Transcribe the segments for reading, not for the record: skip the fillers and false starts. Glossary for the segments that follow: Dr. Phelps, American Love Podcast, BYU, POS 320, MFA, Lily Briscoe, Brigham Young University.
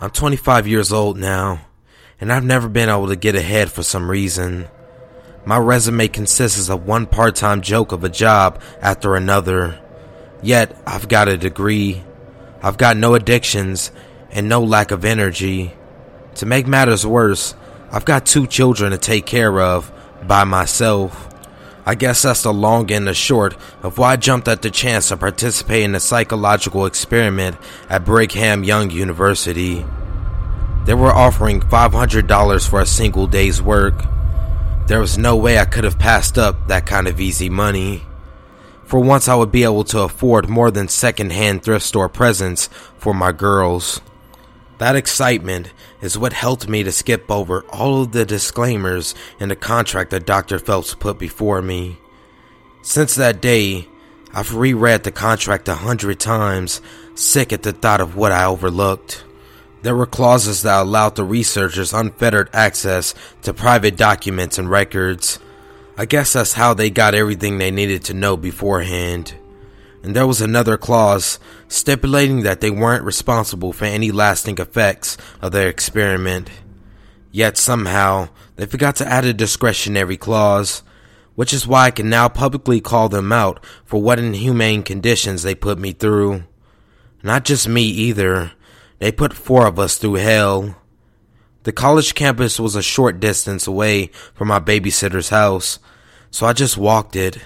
I'm 25 years old now, and I've never been able to get ahead for some reason. My resume consists of one part-time joke of a job after another. Yet, I've got a degree. I've got no addictions and no lack of energy. To make matters worse, I've got 2 children to take care of by myself. I guess that's the long and the short of why I jumped at the chance to participate in a psychological experiment at Brigham Young University. They were offering $500 for a single day's work. There was no way I could have passed up that kind of easy money. For once, I would be able to afford more than second-hand thrift store presents for my girls. That excitement is what helped me to skip over all of the disclaimers in the contract that Dr. Phelps put before me. Since that day, I've reread the contract 100 times, sick at the thought of what I overlooked. There were clauses that allowed the researchers unfettered access to private documents and records. I guess that's how they got everything they needed to know beforehand. And there was another clause stipulating that they weren't responsible for any lasting effects of their experiment. Yet somehow, they forgot to add a discretionary clause, which is why I can now publicly call them out for what inhumane conditions they put me through. Not just me either, they put 4 of us through hell. The college campus was a short distance away from my babysitter's house, so I just walked it.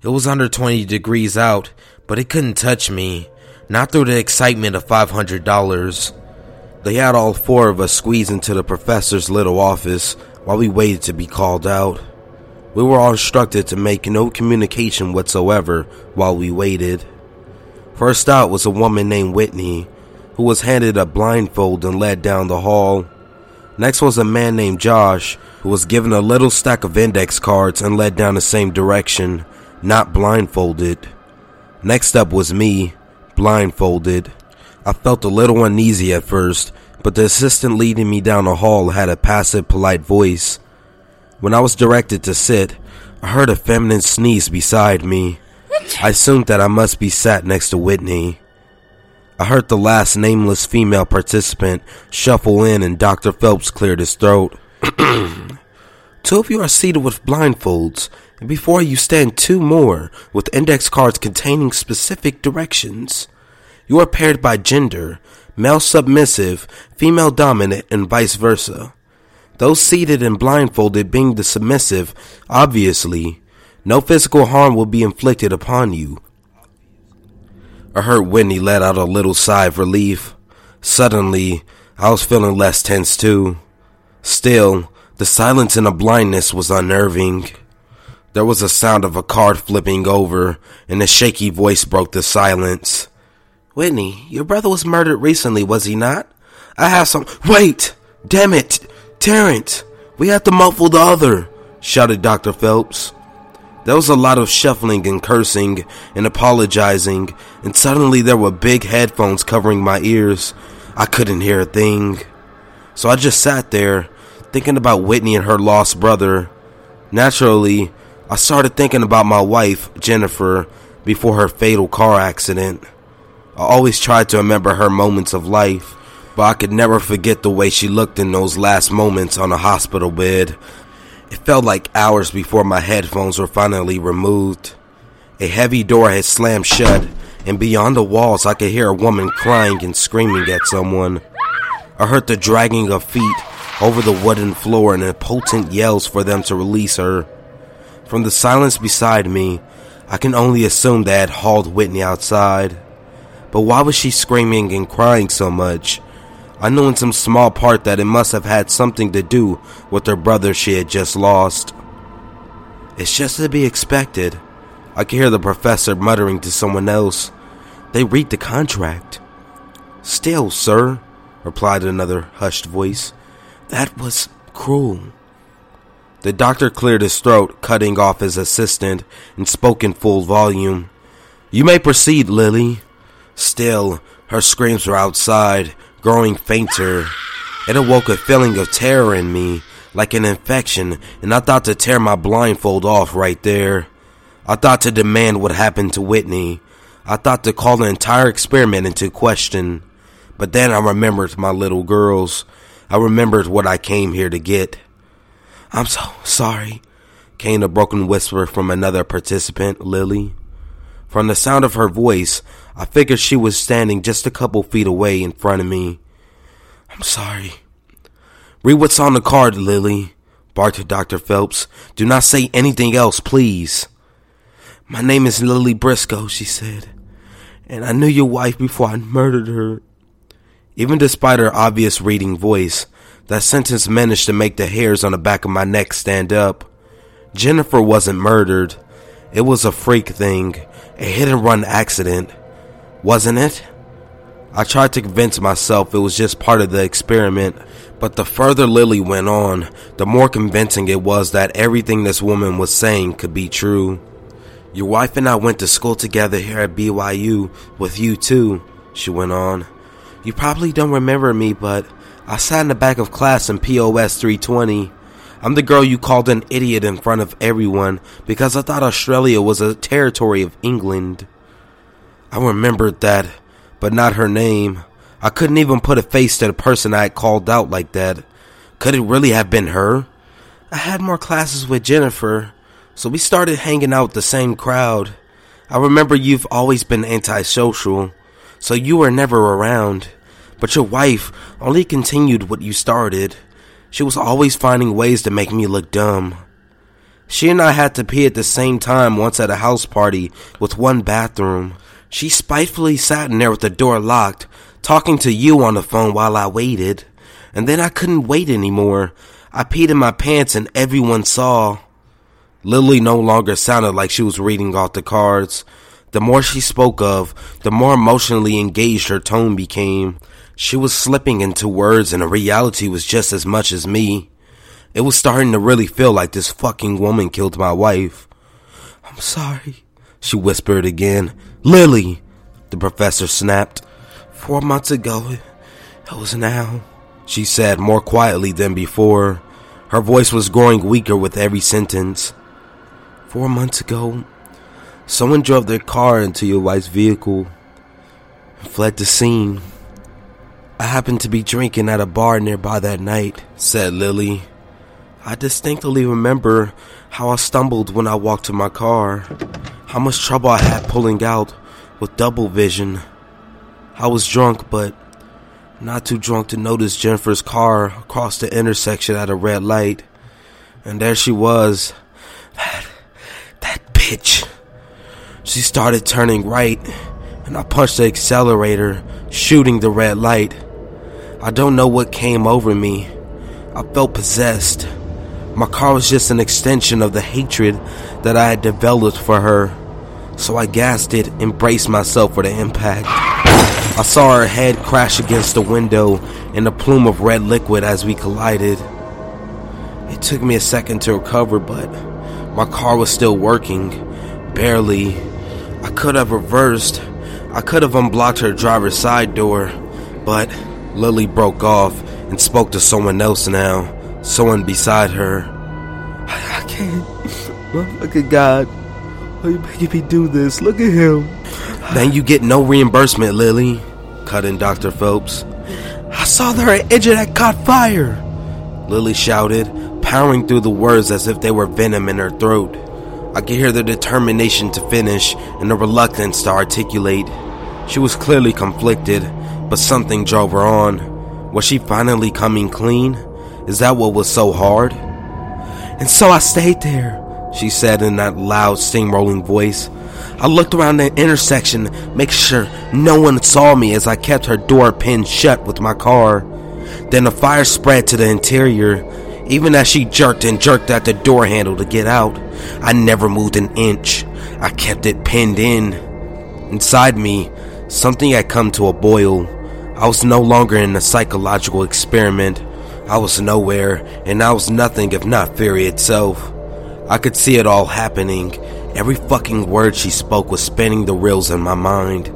It was under 20 degrees out, but it couldn't touch me, not through the excitement of $500. They had all 4 of us squeeze into the professor's little office while we waited to be called out. We were all instructed to make no communication whatsoever while we waited. First out was a woman named Whitney, who was handed a blindfold and led down the hall. Next was a man named Josh, who was given a little stack of index cards and led down the same direction, not blindfolded. Next up was me, blindfolded. I felt a little uneasy at first, but the assistant leading me down the hall had a passive, polite voice. When I was directed to sit, I heard a feminine sneeze beside me. I assumed that I must be sat next to Whitney. I heard the last nameless female participant shuffle in and Dr. Phelps cleared his throat. "Two of you are seated with blindfolds, and before you stand 2 more with index cards containing specific directions. You are paired by gender, male submissive, female dominant, and vice versa. Those seated and blindfolded being the submissive, obviously. No physical harm will be inflicted upon you." I heard Whitney let out a little sigh of relief. Suddenly, I was feeling less tense too. Still, the silence and the blindness was unnerving. There was a sound of a card flipping over, and a shaky voice broke the silence. "Whitney, your brother was murdered recently, was he not? I have some—" "Wait! Damn it! Terrence! We have to muffle the other!" shouted Dr. Phelps. There was a lot of shuffling and cursing and apologizing, and suddenly there were big headphones covering my ears. I couldn't hear a thing. So I just sat there, thinking about Whitney and her lost brother. Naturally, I started thinking about my wife, Jennifer, before her fatal car accident. I always tried to remember her moments of life, but I could never forget the way she looked in those last moments on a hospital bed. It felt like hours before my headphones were finally removed. A heavy door had slammed shut, and beyond the walls I could hear a woman crying and screaming at someone. I heard the dragging of feet over the wooden floor and impotent yells for them to release her. From the silence beside me, I can only assume they had hauled Whitney outside. But why was she screaming and crying so much? I knew in some small part that it must have had something to do with her brother she had just lost. It's just to be expected. I could hear the professor muttering to someone else. They read the contract. Still, sir, replied another hushed voice. That was cruel. The doctor cleared his throat, cutting off his assistant, and spoke in full volume. You may proceed, Lily. Still, her screams were outside, growing fainter. It awoke a feeling of terror in me, like an infection, and I thought to tear my blindfold off right there. I thought to demand what happened to Whitney. I thought to call the entire experiment into question. But then I remembered my little girls. I remembered what I came here to get. I'm so sorry, came a broken whisper from another participant, Lily. From the sound of her voice, I figured she was standing just a couple feet away in front of me. I'm sorry. Read what's on the card, Lily, barked Dr. Phelps. Do not say anything else, please. My name is Lily Briscoe, she said, and I knew your wife before I murdered her. Even despite her obvious reading voice, that sentence managed to make the hairs on the back of my neck stand up. Jennifer wasn't murdered. It was a freak thing, a hit-and-run accident, wasn't it? I tried to convince myself it was just part of the experiment, but the further Lily went on, the more convincing it was that everything this woman was saying could be true. Your wife and I went to school together here at BYU with you too, she went on. You probably don't remember me, but I sat in the back of class in POS 320. I'm the girl you called an idiot in front of everyone because I thought Australia was a territory of England. I remembered that, but not her name. I couldn't even put a face to the person I had called out like that. Could it really have been her? I had more classes with Jennifer, so we started hanging out with the same crowd. I remember you've always been antisocial, so you were never around. But your wife only continued what you started. She was always finding ways to make me look dumb. She and I had to pee at the same time once at a house party with one bathroom. She spitefully sat in there with the door locked, talking to you on the phone while I waited. And then I couldn't wait anymore. I peed in my pants and everyone saw. Lily no longer sounded like she was reading off the cards. The more she spoke of, the more emotionally engaged her tone became. She was slipping into words and the reality was just as much as me. It was starting to really feel like this fucking woman killed my wife. I'm sorry, she whispered again. Lily, the professor snapped. 4 months ago, it was now, she said more quietly than before. Her voice was growing weaker with every sentence. 4 months ago, someone drove their car into your wife's vehicle and fled the scene. I happened to be drinking at a bar nearby that night, said Lily. I distinctly remember how I stumbled when I walked to my car, how much trouble I had pulling out with double vision. I was drunk, but not too drunk to notice Jennifer's car across the intersection at a red light. And there she was, that bitch. She started turning right, and I punched the accelerator, shooting the red light. I don't know what came over me. I felt possessed. My car was just an extension of the hatred that I had developed for her. So I gasped it and braced myself for the impact. I saw her head crash against the window and a plume of red liquid as we collided. It took me a second to recover, but my car was still working. Barely. I could have reversed. I could have unblocked her driver's side door, but Lily broke off and spoke to someone else now, someone beside her. I can't. Motherfucking God. Why you making me do this? Look at him. Then you get no reimbursement, Lily, cut in Dr. Phelps. I saw there an engine that caught fire, Lily shouted, powering through the words as if they were venom in her throat. I could hear the determination to finish and the reluctance to articulate. She was clearly conflicted, but something drove her on. Was she finally coming clean? Is that what was so hard? And so I stayed there, she said in that loud, steamrolling voice. I looked around the intersection, make sure no one saw me as I kept her door pinned shut with my car. Then the fire spread to the interior. Even as she jerked and jerked at the door handle to get out, I never moved an inch. I kept it pinned in. Inside me, something had come to a boil. I was no longer in a psychological experiment. I was nowhere, and I was nothing if not fury itself. I could see it all happening. Every fucking word she spoke was spinning the reels in my mind.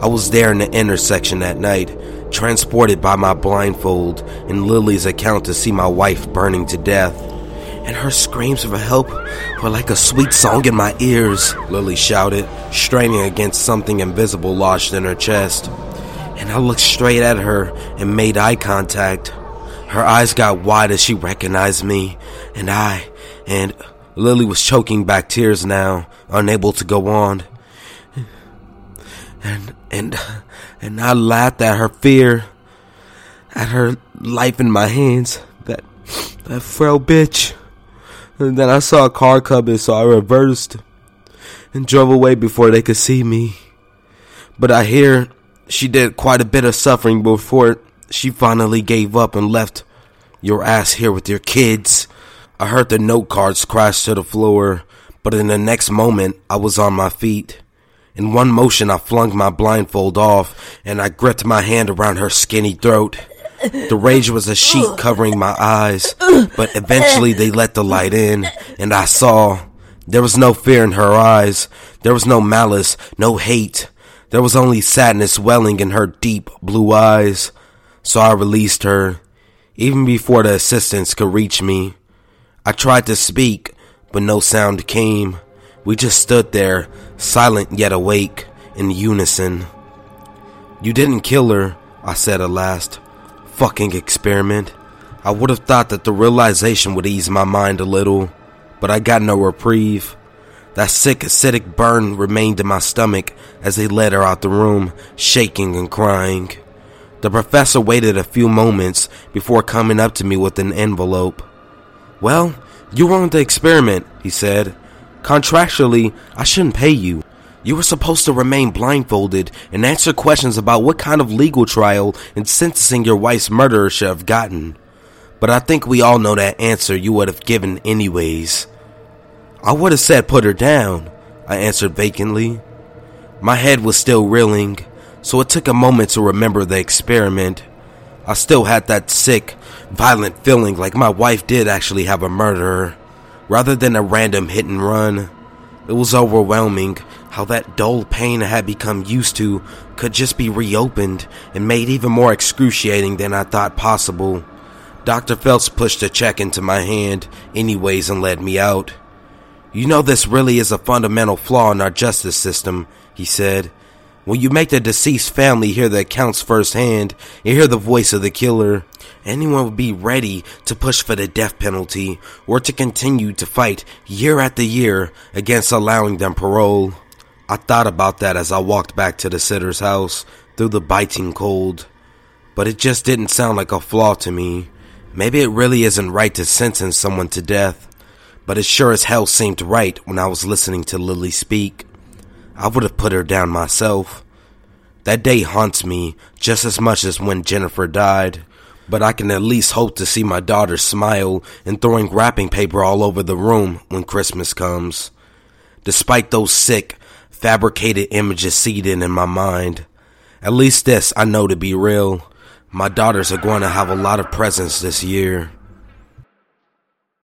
I was there in the intersection that night, transported by my blindfold and Lily's account to see my wife burning to death. And her screams for help were like a sweet song in my ears, Lily shouted, straining against something invisible lodged in her chest. And I looked straight at her and made eye contact. Her eyes got wide as she recognized me, and Lily was choking back tears now, unable to go on. And I laughed at her fear, at her life in my hands, that frail bitch. And then I saw a car coming, so I reversed and drove away before they could see me. But I hear she did quite a bit of suffering before she finally gave up and left your ass here with your kids. I heard the note cards crash to the floor, but in the next moment, I was on my feet. In one motion, I flung my blindfold off, and I gripped my hand around her skinny throat. The rage was a sheet covering my eyes, but eventually they let the light in, and I saw. There was no fear in her eyes. There was no malice, no hate. There was only sadness welling in her deep blue eyes. So I released her, even before the assistants could reach me. I tried to speak, but no sound came. We just stood there, silent yet awake, in unison. You didn't kill her, I said at last. Fucking experiment. I would have thought that the realization would ease my mind a little, but I got no reprieve. That sick, acidic burn remained in my stomach as they led her out the room, shaking and crying. The professor waited a few moments before coming up to me with an envelope. Well, you ruined the experiment, he said. Contractually, I shouldn't pay you. You were supposed to remain blindfolded and answer questions about what kind of legal trial and sentencing your wife's murderer should have gotten. But I think we all know that answer you would have given anyways. I would have said put her down, I answered vacantly. My head was still reeling, so it took a moment to remember the experiment. I still had that sick, violent feeling like my wife did actually have a murderer, rather than a random hit and run. It was overwhelming how that dull pain I had become used to could just be reopened and made even more excruciating than I thought possible. Dr. Phelps pushed a check into my hand anyways and led me out. You know, this really is a fundamental flaw in our justice system, he said. When you make the deceased family hear the accounts firsthand and hear the voice of the killer, anyone would be ready to push for the death penalty or to continue to fight year after year against allowing them parole. I thought about that as I walked back to the sitter's house through the biting cold, but it just didn't sound like a flaw to me. Maybe it really isn't right to sentence someone to death, but it sure as hell seemed right when I was listening to Lily speak. I would have put her down myself. That day haunts me just as much as when Jennifer died, but I can at least hope to see my daughter smile and throwing wrapping paper all over the room when Christmas comes. Despite those sick, fabricated images seeded in my mind, at least this I know to be real. My daughters are going to have a lot of presents this year.